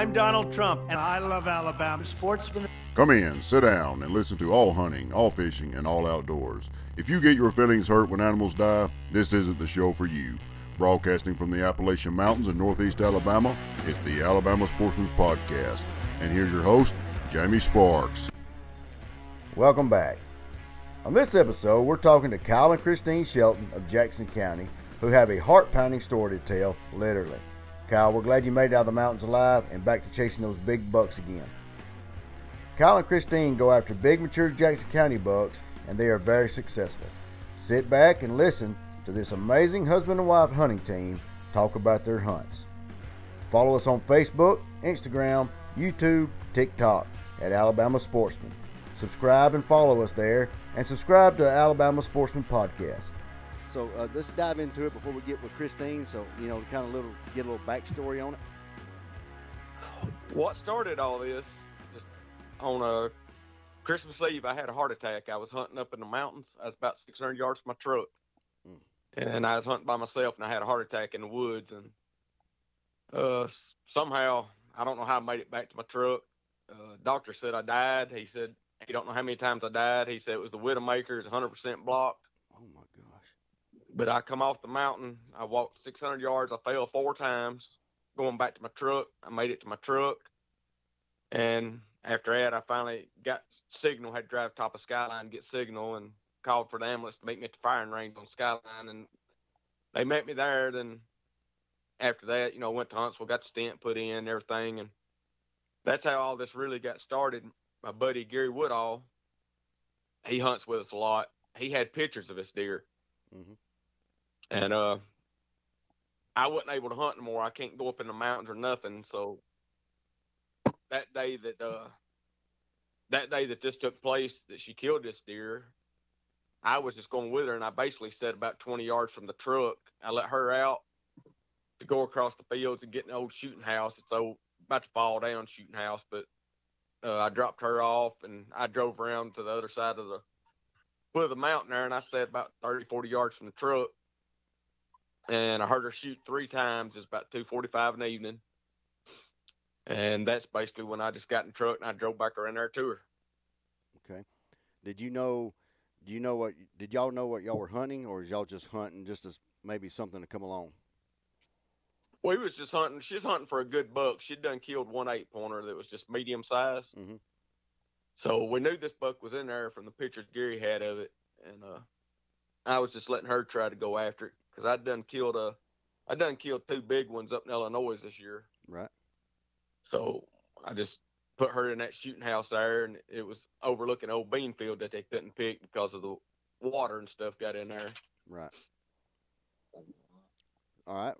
I'm Donald Trump, and I love Alabama sportsmen. Come in, sit down, and listen to all hunting, all fishing, and all outdoors. If you get your feelings hurt when animals die, this isn't the show for you. Broadcasting from the Appalachian Mountains in northeast Alabama, it's the Alabama Sportsman's Podcast. And here's your host, Jamie Sparks. Welcome back. On this episode, we're talking to Kyle and Christine Shelton of Jackson County, who have a heart-pounding story to tell, literally. Kyle, we're glad you made it out of the mountains alive and back to chasing those big bucks again. Kyle and Christine go after big, mature Jackson County bucks, and they are very successful. Sit back and listen to this amazing husband and wife hunting team talk about their hunts. Follow us on Facebook, Instagram, YouTube, TikTok at Alabama Sportsman. Subscribe and follow us there, and subscribe to Alabama Sportsman Podcast. So let's dive into it before we get with Christine. So, you know, kind of get a little backstory on it. What started all this, just on Christmas Eve, I had a heart attack. I was hunting up in the mountains. I was about 600 yards from my truck. And I was hunting by myself, and I had a heart attack in the woods. And somehow, I don't know how I made it back to my truck. Doctor said I died. He said, he don't know how many times I died. He said it was the Widowmaker's 100% blocked. Oh, my God. But I come off the mountain, I walked 600 yards, I fell 4 times, going back to my truck. I made it to my truck. And after that, I finally got signal, had to drive top of Skyline to get signal, and called for the ambulance to meet me at the firing range on Skyline. And they met me there. Then after that, you know, went to Huntsville, got the stent put in and everything. And that's how all this really got started. My buddy, Gary Woodall, he hunts with us a lot. He had pictures of this deer. Mm-hmm. And I wasn't able to hunt no more. I can't go up in the mountains or nothing. So that day that this took place, that she killed this deer, I was just going with her, and I basically sat about 20 yards from the truck. I let her out to go across the fields and get an old shooting house. It's old, about to fall down shooting house, but I dropped her off, and I drove around to the other side of the foot of the mountain there, and I sat about 30, 40 yards from the truck. And I heard her shoot 3 times. It's about 2:45 in the evening. And that's basically when I just got in the truck and I drove back around there to her. Okay. Did y'all know what y'all were hunting, or was y'all just hunting just as maybe something to come along? We was just hunting. She was hunting for a good buck. She'd done killed 1 8-pointer that was just medium size. Mm-hmm. So we knew this buck was in there from the pictures Gary had of it. And I was just letting her try to go after it. Cause I done killed 2 big ones up in Illinois this year. Right. So I just put her in that shooting house there, and it was overlooking old Beanfield that they couldn't pick because of the water and stuff got in there. Right. All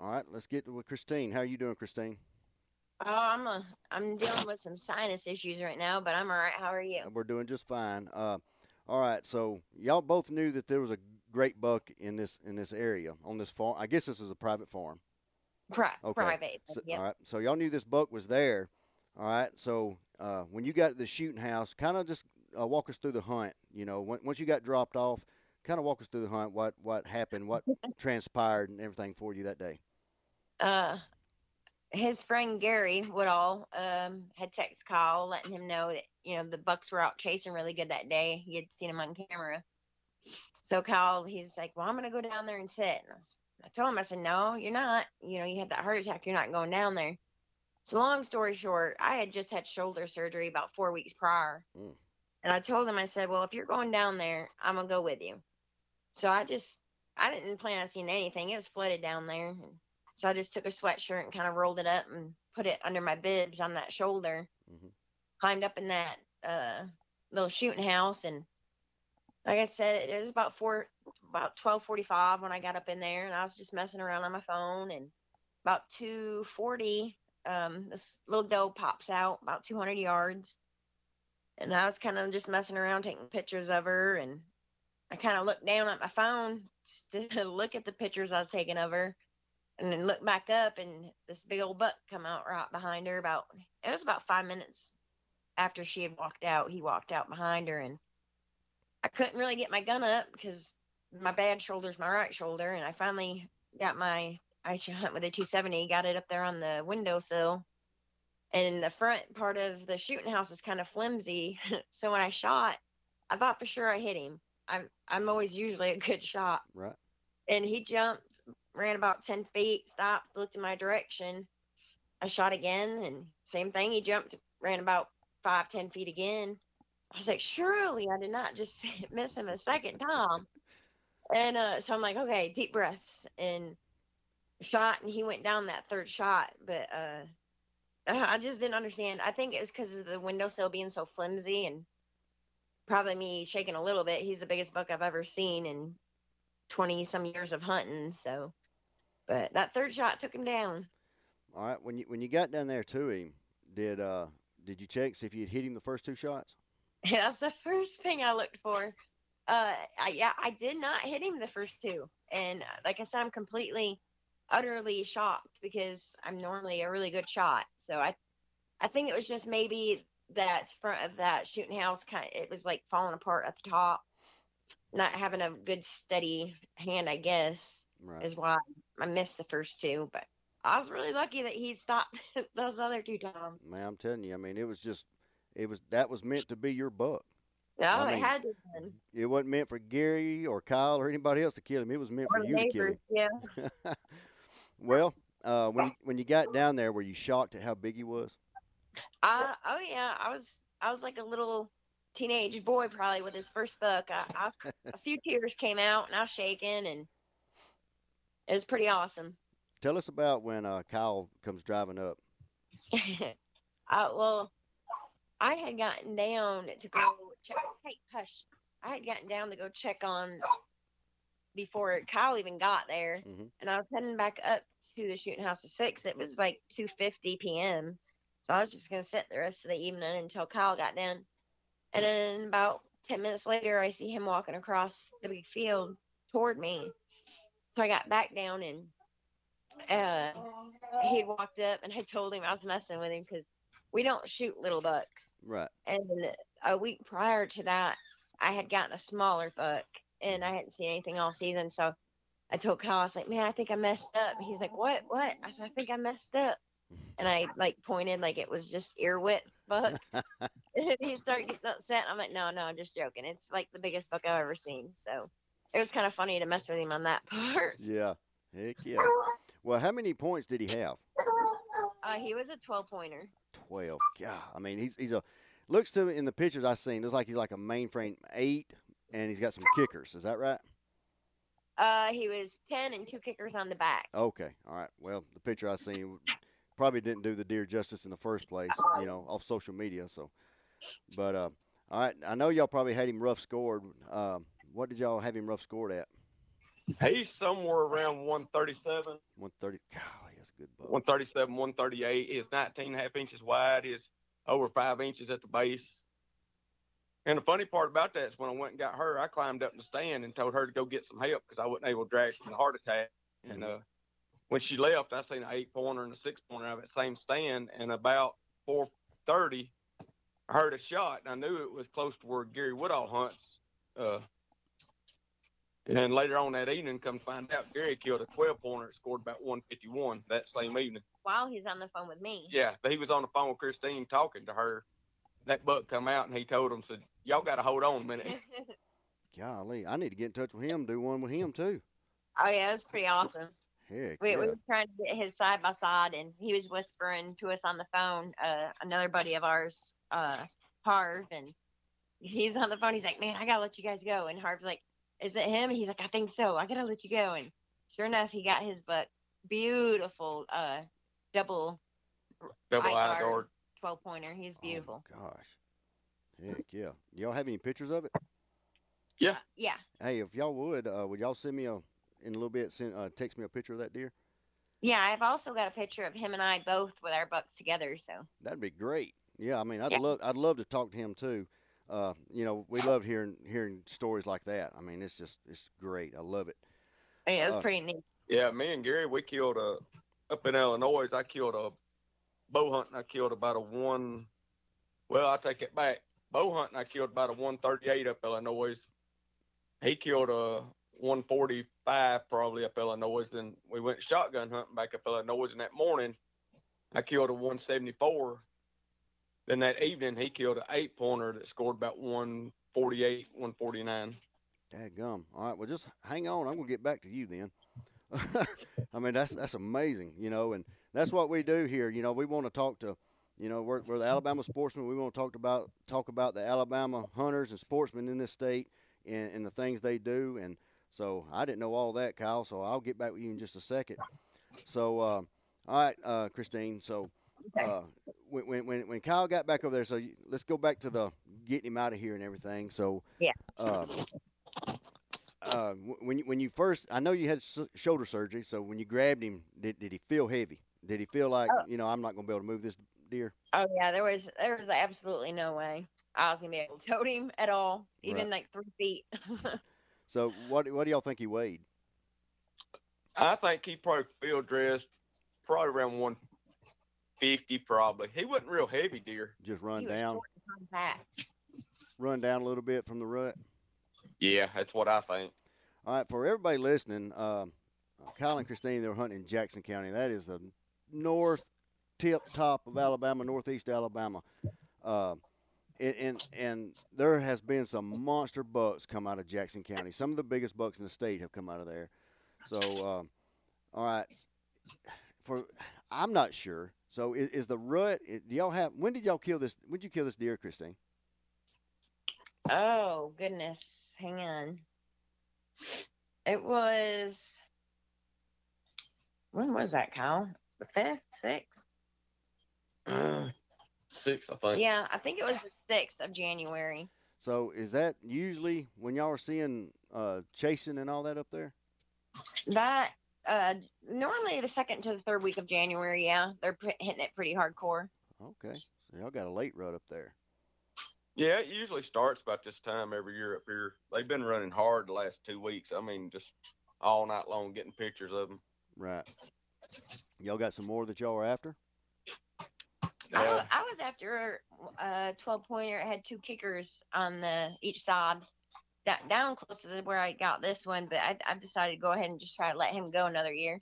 right. Let's get with Christine. How are you doing, Christine? Oh, I'm dealing with some sinus issues right now, but I'm all right. How are you? We're doing just fine. All right. So y'all both knew that there was a great buck in this area on this farm. I guess this is a private farm. Okay. Private. So, yep. All right. So y'all knew this buck was there. All right. So when you got to the shooting house, kind of just walk us through the hunt. You know, once you got dropped off, kind of walk us through the hunt. What happened? What transpired and everything for you that day? His friend Gary Woodall had text Kyle letting him know that, you know, the bucks were out chasing really good that day. He had seen him on camera. So Kyle, he's like, well, I'm going to go down there and sit. And I told him, I said, no, you're not. You know, you had that heart attack. You're not going down there. So long story short, I had just had shoulder surgery about 4 weeks prior. Mm. And I told him, I said, well, if you're going down there, I'm going to go with you. So I didn't plan on seeing anything. It was flooded down there. And so I just took a sweatshirt and kind of rolled it up and put it under my bibs on that shoulder. Mm-hmm. Climbed up in that little shooting house, and like I said, it was about 12:45 when I got up in there, and I was just messing around on my phone. And about 2:40, this little doe pops out about 200 yards, and I was kind of just messing around, taking pictures of her. And I kind of looked down at my phone to look at the pictures I was taking of her, and then looked back up, and this big old buck come out right behind her. It was about 5 minutes after she had walked out. He walked out behind her, and I couldn't really get my gun up because my bad shoulder's my right shoulder, and I finally got I should hunt with a 270, got it up there on the windowsill, and the front part of the shooting house is kind of flimsy. So when I thought for sure I hit him. I'm always usually a good shot. Right. And he jumped, ran about 10 feet, stopped, looked in my direction. I shot again, and same thing. He jumped, ran about 5-10 feet again. I was like, surely I did not just miss him a second time. And so I'm like, okay, deep breaths, and shot, and he went down that third shot. But I just didn't understand. I think it was because of the windowsill being so flimsy and probably me shaking a little bit. He's the biggest buck I've ever seen in 20-some years of hunting. So, but that third shot took him down. All right. When you got down there to him, did you check see if you'd hit him the first two shots? Yeah, that's the first thing I looked for. I did not hit him the first two. And like I said, I'm completely, utterly shocked because I'm normally a really good shot. So I think it was just maybe that front of that shooting house, it was like falling apart at the top, not having a good steady hand, I guess, right, is why I missed the first two. But I was really lucky that he stopped those other two times. Man, I'm telling you, I mean, that was meant to be your buck. No, it had to be. It wasn't meant for Gary or Kyle or anybody else to kill him. It was meant for you neighbors, to kill him. Yeah. Well, when you got down there, were you shocked at how big he was? Oh yeah, I was like a little teenage boy probably with his first buck. A few tears came out and I was shaking, and it was pretty awesome. Tell us about when Kyle comes driving up. Well, I had gotten down to go check. Hey, hush! I had gotten down to go check on before Kyle even got there, mm-hmm. and I was heading back up to the shooting house at 6. It was like 2:50 p.m. So I was just gonna sit the rest of the evening until Kyle got down. And then about 10 minutes later, I see him walking across the big field toward me. So I got back down, and he'd walked up, and I told him I was messing with him because we don't shoot little bucks. Right. And a week prior to that, I had gotten a smaller buck, and I hadn't seen anything all season. So I told Kyle, I was like, man, I think I messed up. And he's like, what? I said, I think I messed up. And I like pointed like it was just ear width buck. And he started getting upset. I'm like, no, I'm just joking. It's like the biggest buck I've ever seen. So it was kind of funny to mess with him on that part. Yeah. Heck yeah. Well, how many points did he have? He was a 12-pointer. 12. God. I mean, he's looks to in the pictures I've seen, looks like he's like a mainframe 8, and he's got some kickers. Is that right? He was 10 and 2 kickers on the back. Okay. All right. Well, the picture I've seen probably didn't do the deer justice in the first place, you know, off social media. So, but all right, I know y'all probably had him rough scored. What did y'all have him rough scored at? He's somewhere around 137. 130. Golly, that's a good buck. 137, 138. It's 19.5 inches wide. It's over 5 inches at the base. And the funny part about that is when I went and got her, I climbed up in the stand and told her to go get some help because I wasn't able to drag. She had a heart attack. Mm-hmm. And when she left, I seen an 8-pointer and a 6-pointer out of that same stand. And about 4:30, I heard a shot, and I knew it was close to where Gary Woodall hunts. And later on that evening, come find out, Gary killed a 12-pointer and scored about 151 that same evening. While he's on the phone with me. Yeah, he was on the phone with Christine talking to her. That buck come out, and he told him, said, y'all got to hold on a minute. Golly, I need to get in touch with him, do one with him too. Oh, yeah, that's pretty awesome. Heck, we were trying to get his side by side, and he was whispering to us on the phone. Another buddy of ours, Harv, and he's on the phone. He's like, "Man, I gotta let you guys go." And Harv's like, "Is it him?" And he's like, "I think so. I gotta let you go." And sure enough, he got his buck, beautiful double eye guard 12-pointer. He's beautiful. Oh, gosh, heck yeah! Y'all have any pictures of it? Yeah. Yeah. Hey, if y'all would y'all send me a? In a little bit, text me a picture of that deer. Yeah, I've also got a picture of him and I both with our bucks together. So that'd be great. Yeah, I mean, I'd love to talk to him too. You know, we love hearing stories like that. I mean, it's great. I love it. Yeah, it's pretty neat. Yeah, me and Gary, we killed up in Illinois. I killed a bow hunting. I killed about a one. Well, I take it back. Bow hunting, I killed about a 138 up Illinois. He killed a 145 probably up Illinois, and we went shotgun hunting back up Illinois, and that morning I killed a 174. Then that evening, he killed an 8-pointer that scored about 148, 149. Dadgum. All right, well, just hang on. I'm going to get back to you then. I mean, that's amazing, you know, and that's what we do here. You know, we want to talk to, you know, we're the Alabama sportsmen. We want to talk about the Alabama hunters and sportsmen in this state and the things they do. And so I didn't know all that, Kyle, so I'll get back with you in just a second. So, all right, Christine, so when Kyle got back over there, so let's go back to the getting him out of here and everything. So, yeah. When you first, I know you had shoulder surgery, so when you grabbed him, did he feel heavy? Did he feel like, you know, I'm not going to be able to move this deer? Oh, yeah, there was absolutely no way I was going to be able to tote him at all, even right. Like 3 feet. So what do y'all think he weighed? I think he probably field dressed probably around 150 probably. He wasn't real heavy deer. Just run down. Run down a little bit from the rut. Yeah, that's what I think. All right, for everybody listening, Kyle and Christine, they were hunting in Jackson County. That is the north tip top of Alabama, northeast Alabama. And there has been some monster bucks come out of Jackson County. Some of the biggest bucks in the state have come out of there. So, all right, I'm not sure. So is the rut? Do y'all have? When did y'all kill this? When did you kill this deer, Christine? Oh goodness, hang on. It was. When was that, Kyle? The 5th, 6th? 6th, I think. Yeah, I think it was the 6th of January. So is that usually when y'all are seeing chasing and all that up there? That normally the 2nd to the 3rd week of January. Yeah, they're hitting it pretty hardcore. Okay, so y'all got a late rut up there. Yeah, it usually starts about this time every year up here. They've been running hard the last 2 weeks. I mean, just all night long getting pictures of them. Right. Y'all got some more that y'all were after? I was after a 12-pointer. It had 2 kickers on each side. Down close to where I got this one, but I've decided to go ahead and just try to let him go another year.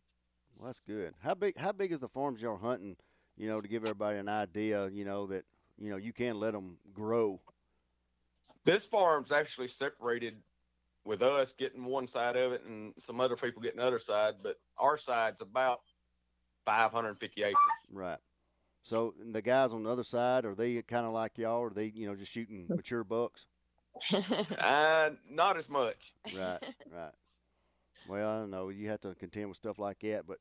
Well, that's good. How big is the farms y'all hunting, you know, to give everybody an idea, you know, that, you know, you can let them grow? This farm's actually separated with us getting one side of it and some other people getting the other side, but our side's about 550 acres. Right. So the guys on the other side, are they kind of like y'all? Are they, you know, just shooting mature bucks? Not as much. Right, right. Well, I don't know. You have to contend with stuff like that, but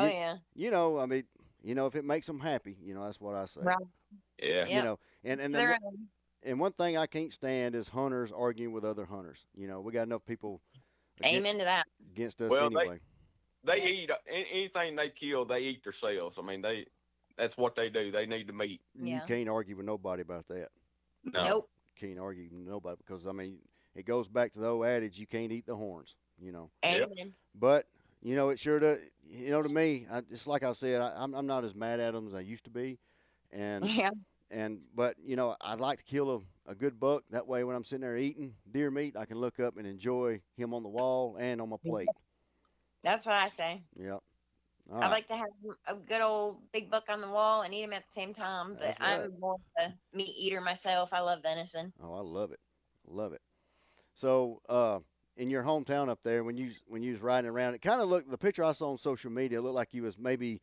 yeah. You know, I mean, you know, if it makes them happy, you know, that's what I say. Right. Yeah. You know, and one thing I can't stand is hunters arguing with other hunters. You know, we got enough people. Amen to that. Against us, well, anyway. They eat anything they kill. They eat themselves. I mean, that's what they do. They need to meat. Yeah. You can't argue with nobody about that. No. Nope. Can't argue with nobody because, I mean, it goes back to the old adage, you can't eat the horns, you know. Amen. But, you know, it sure does. You know, to me, just like I said, I'm not as mad at them as I used to be. But, you know, I'd like to kill a good buck. That way when I'm sitting there eating deer meat, I can look up and enjoy him on the wall and on my plate. That's what I say. Yep. All right. I like to have a good old big buck on the wall and eat them at the same time, but right. I'm more of a meat eater myself. I love venison. Oh, I love it. Love it. So in your hometown up there, when you was riding around, it kind of looked, the picture I saw on social media, it looked like you was maybe,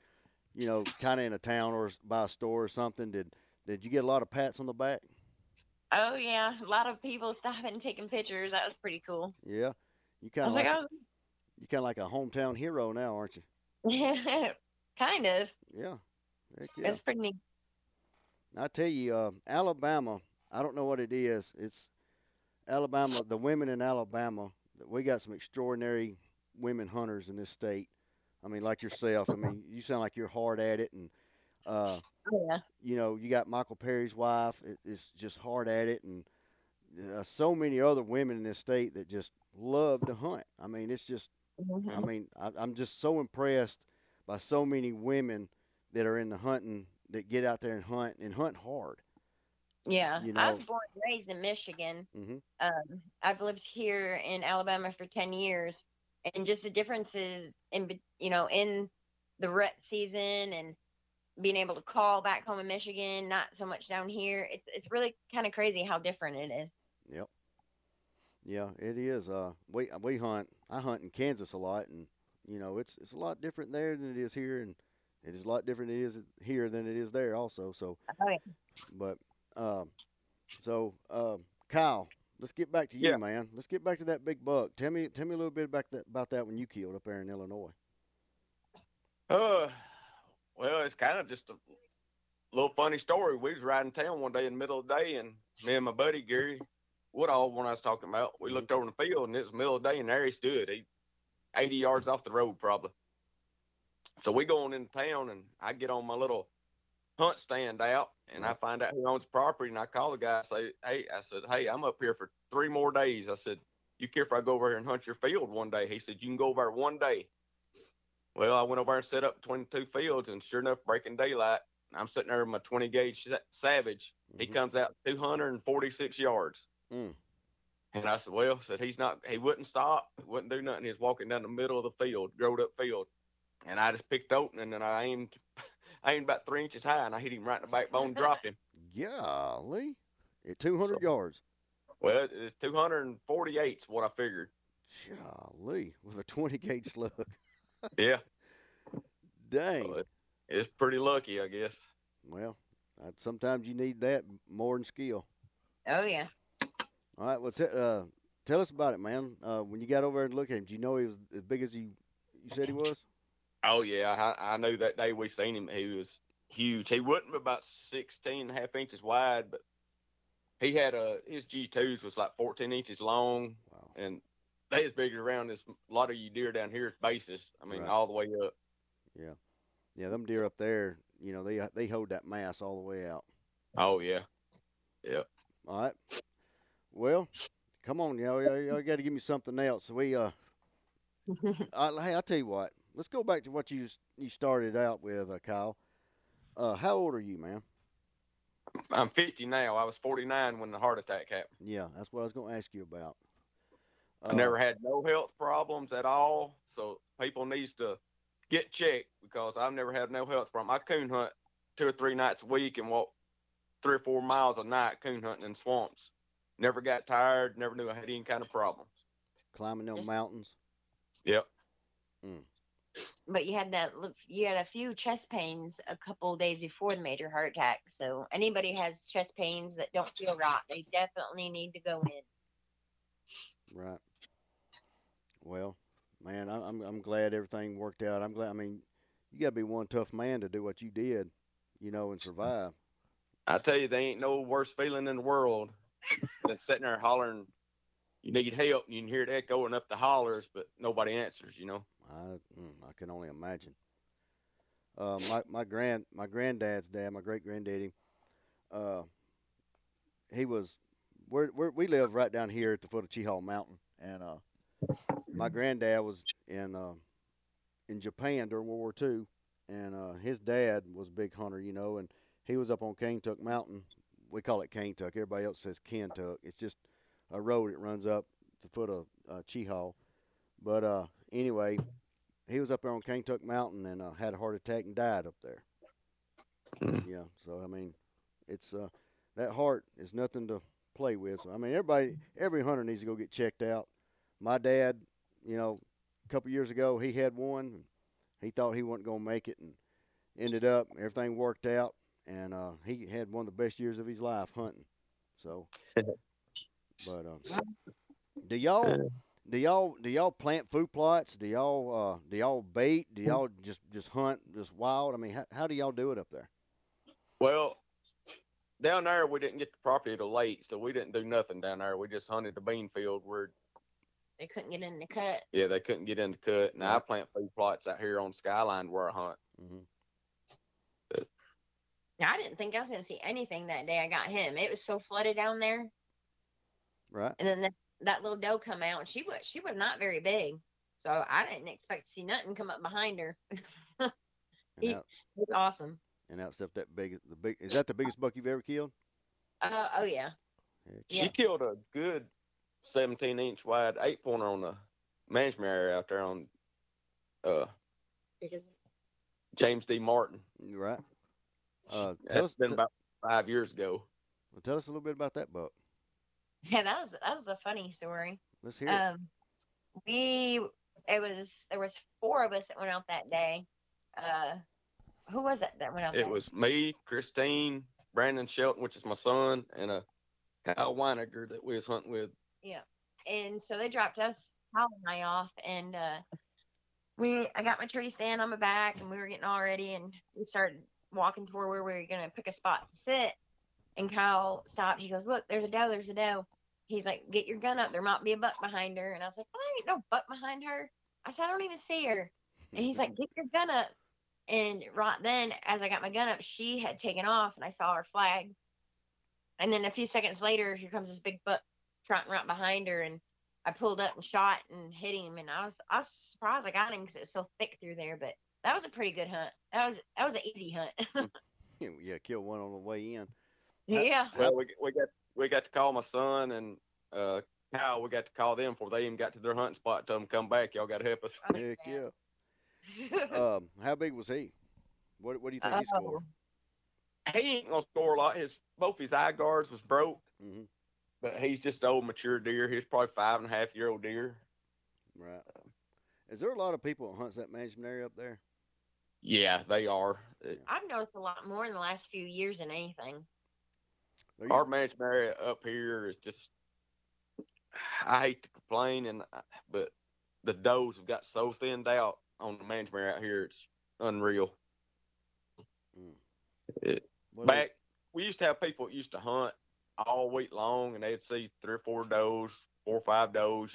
you know, kind of in a town or by a store or something. Did you get a lot of pats on the back? Oh, yeah. A lot of people stopping and taking pictures. That was pretty cool. Yeah. You kind of like a hometown hero now, aren't you? Kind of. Yeah. Heck yeah. That's pretty neat. I tell you, Alabama, I don't know what it is. It's Alabama, the women in Alabama, we got some extraordinary women hunters in this state. I mean, like yourself. I mean, you sound like you're hard at it. And, yeah. You know, you got Michael Perry's wife. It's just hard at it. And so many other women in this state that just love to hunt. I mean, it's just. Mm-hmm. I mean, I'm just so impressed by so many women that are into hunting, that get out there and hunt hard. Yeah, you know? I was born and raised in Michigan. Mm-hmm. I've lived here in Alabama for 10 years, and just the differences in, you know, in the rut season and being able to call back home in Michigan, not so much down here. It's really kind of crazy how different it is. Yep. Yeah, it is. I hunt in Kansas a lot, and you know, it's a lot different there than it is here, and it is a lot different it is here than it is there also. So, okay. But Kyle, let's get back to you, yeah, man. Let's get back to that big buck. Tell me a little bit about that one you killed up there in Illinois. Well, it's kind of just a little funny story. We was riding town one day in the middle of the day, and me and my buddy Gary Woodall, when I was talking about, we looked over in the field, and it was the middle of the day, and there he stood. He 80 yards off the road probably. So we go on into town, and I get on my little hunt stand out, and I find out who owns property, and I call the guy. I said, hey, I'm up here for 3 more days. I said, you care if I go over here and hunt your field one day? He said, you can go over there one day. Well, I went over there and set up 22 fields, and sure enough, breaking daylight, I'm sitting there with my 20-gauge Savage. Mm-hmm. He comes out 246 yards. Mm. And I said, well, he wouldn't stop, wouldn't do nothing. He was walking down the middle of the field, growed up field. And I just picked open, and then I aimed about 3 inches high, and I hit him right in the backbone, dropped him. Golly. At 200 yards. Well, it's 248 is what I figured. Golly, with a 20-gauge slug. Yeah. Dang. Well, it's pretty lucky, I guess. Well, sometimes you need that more than skill. Oh, yeah. All right, well, tell us about it, man. When you got over there and looked at him, do you know he was as big as you said he was? Oh, yeah. I knew that day we seen him, he was huge. He wasn't about 16.5 inches wide, but he had his G2s was like 14 inches long. Wow. And they as big around as a lot of you deer down here at bases. I mean, right, all the way up. Yeah. Yeah, them deer up there, you know, they hold that mass all the way out. Oh, yeah. Yeah. All right. Well, come on, y'all got to give me something else. We, I'll tell you what. Let's go back to what you started out with, Kyle. How old are you, man? I'm 50 now. I was 49 when the heart attack happened. Yeah, that's what I was going to ask you about. I never had no health problems at all, so people needs to get checked because I've never had no health problem. I coon hunt 2 or 3 nights a week and walk 3 or 4 miles a night coon hunting in swamps. Never got tired, never knew I had any kind of problems. Climbing no mountains? Yep. Mm. But you had a few chest pains a couple of days before the major heart attack, so anybody has chest pains that don't feel right, they definitely need to go in. Right. Well, man, I'm glad everything worked out. I'm glad. I mean, you got to be one tough man to do what you did, you know, and survive. I tell you, there ain't no worse feeling in the world than sitting there hollering, you need help, and you can hear it echoing up the hollers, but nobody answers, you know. I can only imagine. My granddad's dad, my great granddaddy, he was we live right down here at the foot of Chehalis Mountain, and my granddad was in Japan during World War II, and his dad was a big hunter, you know, and he was up on Kaintuck Mountain. We call it Kaintuck. Everybody else says Kentuck. It's just a road that runs up the foot of Chehalis. But anyway, he was up there on Kaintuck Mountain and had a heart attack and died up there. Mm. Yeah, so, I mean, it's that heart is nothing to play with. So, I mean, every hunter needs to go get checked out. My dad, you know, a couple years ago, he had one. And he thought he wasn't going to make it and ended up, everything worked out. And he had one of the best years of his life hunting. So, but do y'all plant food plots? Do y'all bait? Do y'all just hunt just wild? I mean, how do y'all do it up there? Well, down there we didn't get the property till late, so we didn't do nothing down there. We just hunted the Beanfield where they couldn't get in the cut. Yeah, they couldn't get in the cut. And I plant food plots out here on Skyline where I hunt. Mm-hmm. Now, I didn't think I was going to see anything that day I got him. It was so flooded down there. Right. And then that little doe come out, and she was not very big. So I didn't expect to see nothing come up behind her. He was awesome. And out stepped that big. Is that the biggest buck you've ever killed? Oh, yeah. She killed a good 17-inch wide 8-pointer on the management area out there on James D Martin. Right. That's been about 5 years ago. Well, tell us a little bit about that buck. Yeah, that was a funny story. Let's hear it. There was four of us that went out that day. Who was it that went out? It was me, Christine, Brandon Shelton, which is my son, and Kyle Weiniger that we was hunting with. Yeah, and so they dropped us, Kyle and I, off, and I got my tree stand on my back, and we were getting all ready, and we started walking toward where we were gonna pick a spot to sit. And Kyle stopped. He goes, "Look, there's a doe. He's like, "Get your gun up. There might be a buck behind her." And I was like, "Well, there ain't no buck behind her." I said, "I don't even see her." And he's like, "Get your gun up." And right then, as I got my gun up, she had taken off, and I saw her flag. And then a few seconds later, here comes this big buck trotting right behind her, and I pulled up and shot and hit him. And I was surprised I got him because it was so thick through there. But that was a pretty good hunt. That was an easy hunt. Yeah, killed one on the way in. Yeah. Well, we got to call my son and Kyle. We got to call them before they even got to their hunting spot. Tell them come back. Y'all got to help us. Heck yeah. How big was he? What do you think he scored? He ain't gonna score a lot. Both his eye guards was broke, but he's just an old mature deer. He's probably 5.5 year old deer. Right. Is there a lot of people that hunts that management area up there? Yeah, they are. I've noticed a lot more in the last few years than anything. Our management area up here is just, I hate to complain, but the does have got so thinned out on the management area out here, it's unreal. We used to have people that used to hunt all week long, and they'd see four or five does,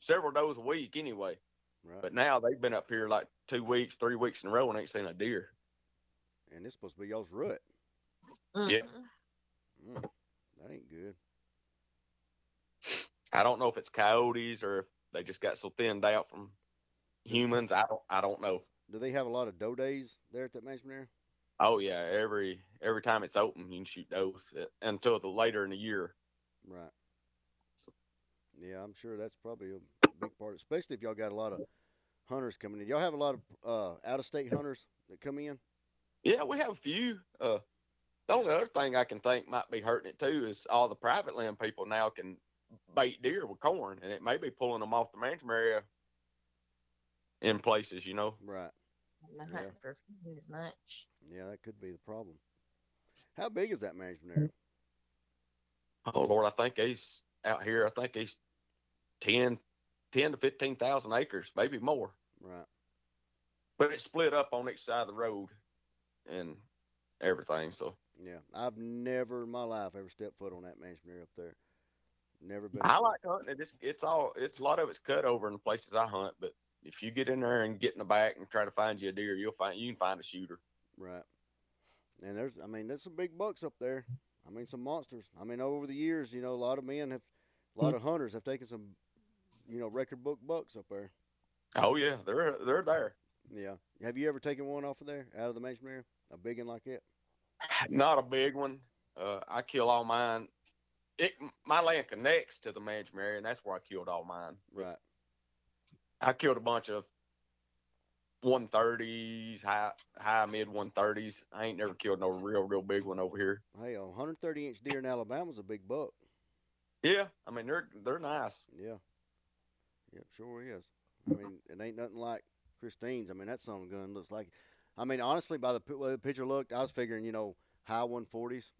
several does a week anyway. Right. But now they've been up here like 2 weeks, 3 weeks in a row and ain't seen a deer. And it's supposed to be y'all's rut. Yeah. That ain't good. I don't know if it's coyotes or if they just got so thinned out from humans. I don't know. Do they have a lot of doe days there at that management area? Oh yeah, every time it's open, you can shoot does until the later in the year. Right. So. Yeah, I'm sure that's probably a big part, especially if y'all got a lot of hunters coming in. Y'all have a lot of out-of-state hunters that come in? Yeah, we have a few. The only other thing I can think might be hurting it too is all the private land people now can bait deer with corn, and it may be pulling them off the management area in places, Right. Yeah. For food as much. Yeah, that could be the problem. How big is that management area? Oh Lord, I think he's out here. I think he's 10 to 15,000 acres, maybe more. Right. But it's split up on each side of the road, and everything. So. Yeah, I've never in my life ever stepped foot on that management area up there. Never been. I like hunting it. It's a lot of it's cut over in the places I hunt, but if you get in there and get in the back and try to find you a deer, you can find a shooter. Right. And there's some big bucks up there. Some monsters. Over the years, a lot of men have, a lot of hunters have taken some, record book bucks up there. Oh yeah, they're there. Yeah. Have you ever taken one off of there, out of the management area? A big one like it? Not a big one. I kill all mine. My land connects to the management area, and that's where I killed all mine. Right. I killed a bunch of 130s, high mid 130s. I ain't never killed no real big one over here. Hey, a 130-inch deer in Alabama's a big buck. Yeah, they're nice. Yeah. Yep, sure is. It ain't nothing like Christine's. That son of a gun looks like. Honestly, by the way the picture looked, I was figuring, high 140s.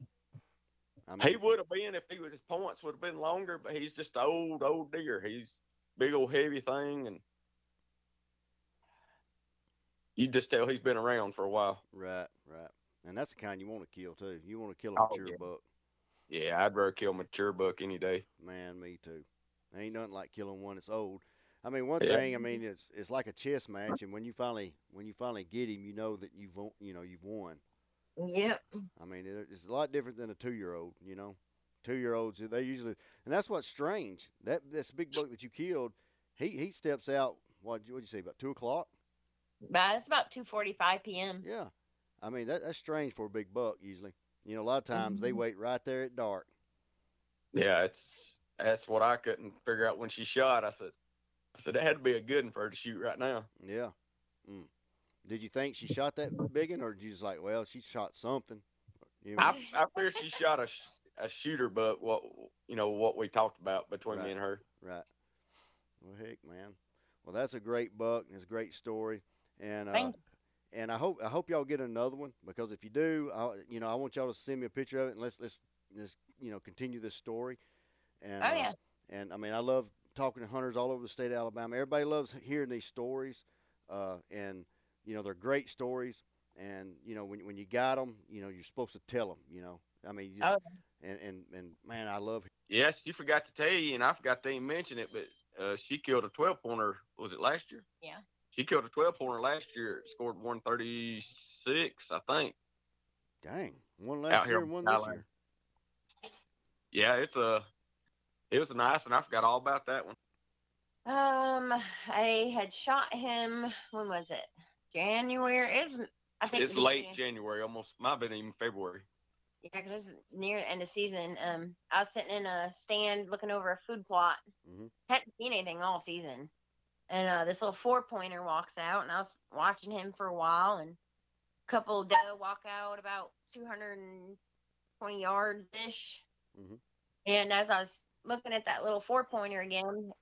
He would have been his points would have been longer, but he's just an old deer. He's big old heavy thing, and you just tell he's been around for a while. Right. And that's the kind you want to kill too. You want to kill a mature buck. Yeah, I'd rather kill a mature buck any day. Man, me too. Ain't nothing like killing one that's old. Thing. It's like a chess match, and when you finally get him, that you've won. Yep. It's a lot different than a 2-year-old. 2-year-olds they usually, and that's what's strange. This big buck that you killed, he steps out. What'd you say about 2:00? It's about 2:45 p.m. Yeah, that's strange for a big buck. Usually, a lot of times they wait right there at dark. Yeah, that's what I couldn't figure out when she shot. I said, that had to be a good one for her to shoot right now. Yeah. Did you think she shot that big one, or did you just like, well, she shot something? You know, I fear she shot a shooter buck, what we talked about between me and her. Right. Well, heck, man. Well, that's a great buck and it's a great story. And and I hope y'all get another one, because if you do, I want y'all to send me a picture of it, and let's continue this story. And and I mean, I love talking to hunters all over the state of Alabama. Everybody loves hearing these stories, and they're great stories. And when you got them, you're supposed to tell them. And man, I love it. Yes, you forgot to tell you, and I forgot to even mention it, but she killed a 12-pointer. Was it last year? Yeah. She killed a 12-pointer last year. Scored 136, I think. Dang, one last year, and one this year. Yeah, it was nice, and I forgot all about that one. I had shot him. When was it? January. It's late January, almost. Might have been even February. Yeah, because it's near the end of season. I was sitting in a stand looking over a food plot. Mm-hmm. Hadn't seen anything all season. And this little 4-pointer walks out, and I was watching him for a while. And a couple of doe walk out about 220 yards-ish. Mm-hmm. And as I was looking at that little 4-pointer again,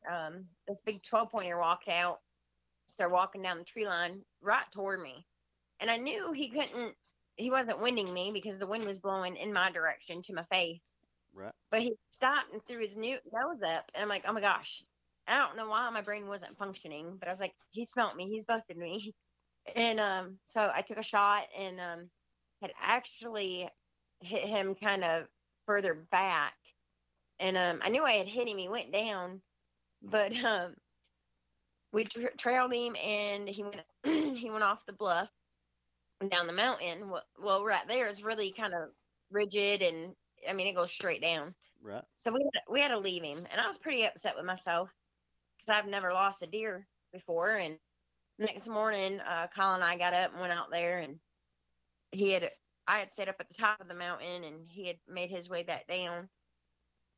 this big 12-pointer walked out. Started walking down the tree line right toward me. And I knew he wasn't winding me, because the wind was blowing in my direction to my face. Right. But he stopped and threw his nose up, and I'm like, oh my gosh. I don't know why my brain wasn't functioning, but I was like, he smelt me. He's busted me. And so I took a shot, and had actually hit him kind of further back. And I knew I had hit him. He went down, but we trailed him, and he went off the bluff down the mountain. Well, right there is really kind of rigid, and I mean, it goes straight down. Right. So we had to leave him, and I was pretty upset with myself, because I've never lost a deer before. And next morning, Colin and I got up and went out there, and I had set up at the top of the mountain, and he had made his way back down.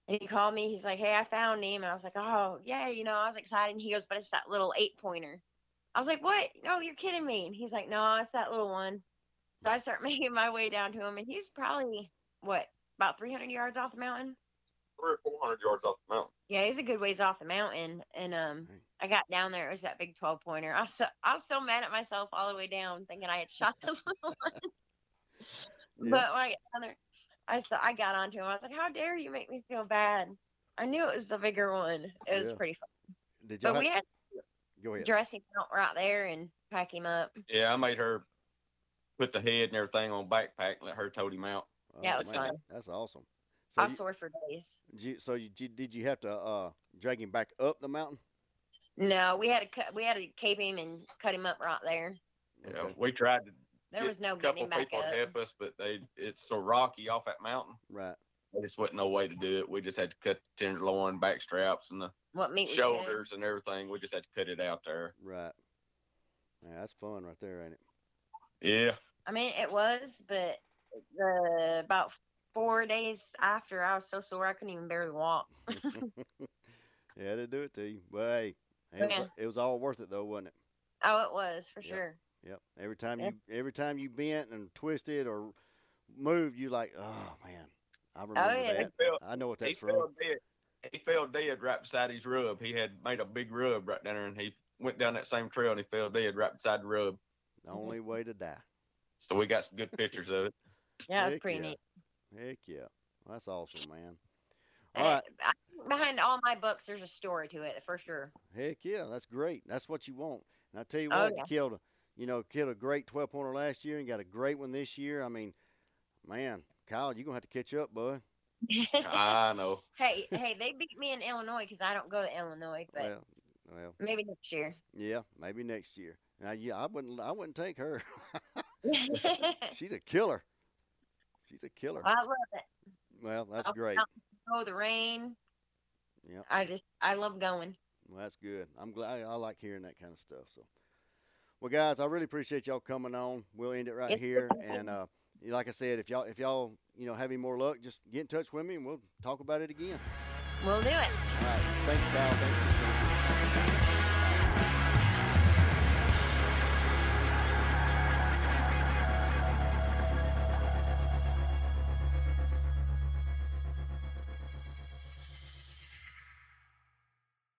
And he called me. He's like, hey, I found him. And I was like, oh, yeah, I was excited. And he goes, but it's that little 8-pointer. I was like, what? No, you're kidding me. And he's like, no, it's that little one. So I start making my way down to him. And he's probably, about 300 yards off the mountain? 300 or 400 yards off the mountain. Yeah, he's a good ways off the mountain. And I got down there. It was that big 12-pointer. I was so mad at myself all the way down, thinking I had shot the little one. Yeah. But when I got down there, I got onto him. I was like, how dare you make me feel bad? I knew it was the bigger one. It was pretty fun. We had to dress him out right there and pack him up. Yeah, I made her put the head and everything on backpack and let her tote him out. Oh, yeah, it was fun. That's awesome. So I was sore for days. Did you have to drag him back up the mountain? No, we had to cape him and cut him up right there. Yeah, okay. We tried to. There was no getting back up. A couple people help us, but it's so rocky off that mountain. Right. There just wasn't no way to do it. We just had to cut the tenderloin, back straps, and the shoulders and everything. We just had to cut it out there. Right. Yeah, that's fun right there, ain't it? Yeah. I mean, it was, but about 4 days after, I was so sore I couldn't even barely walk. Yeah, to do it to you. But hey, it was all worth it though, wasn't it? Oh, it was for sure. Yep. Every time you bent and twisted or moved, you like, oh man, I remember that. I know what that's from. He fell dead right beside his rub. He had made a big rub right down there, and he went down that same trail and he fell dead right beside the rub. The only way to die. So we got some good pictures of it. Yeah, it was pretty neat. Heck yeah, that's awesome, man. All right. Behind all my books, there's a story to it for sure. Heck yeah, that's great. That's what you want. And I tell you what, you killed a great 12-pointer last year and got a great one this year. I mean, man, Kyle, you're gonna have to catch up, bud. I know. Hey, they beat me in Illinois because I don't go to Illinois, but well, maybe next year. Yeah, maybe next year. Now, yeah, I wouldn't take her. She's a killer. She's a killer. I love it. Well, that's great. Oh, the rain. Yeah. I love going. Well, that's good. I'm glad. I like hearing that kind of stuff. So, well, guys, I really appreciate y'all coming on. We'll end it right here. And like I said, if y'all have any more luck, just get in touch with me and we'll talk about it again. We'll do it. All right. Thanks, Kyle. Thanks.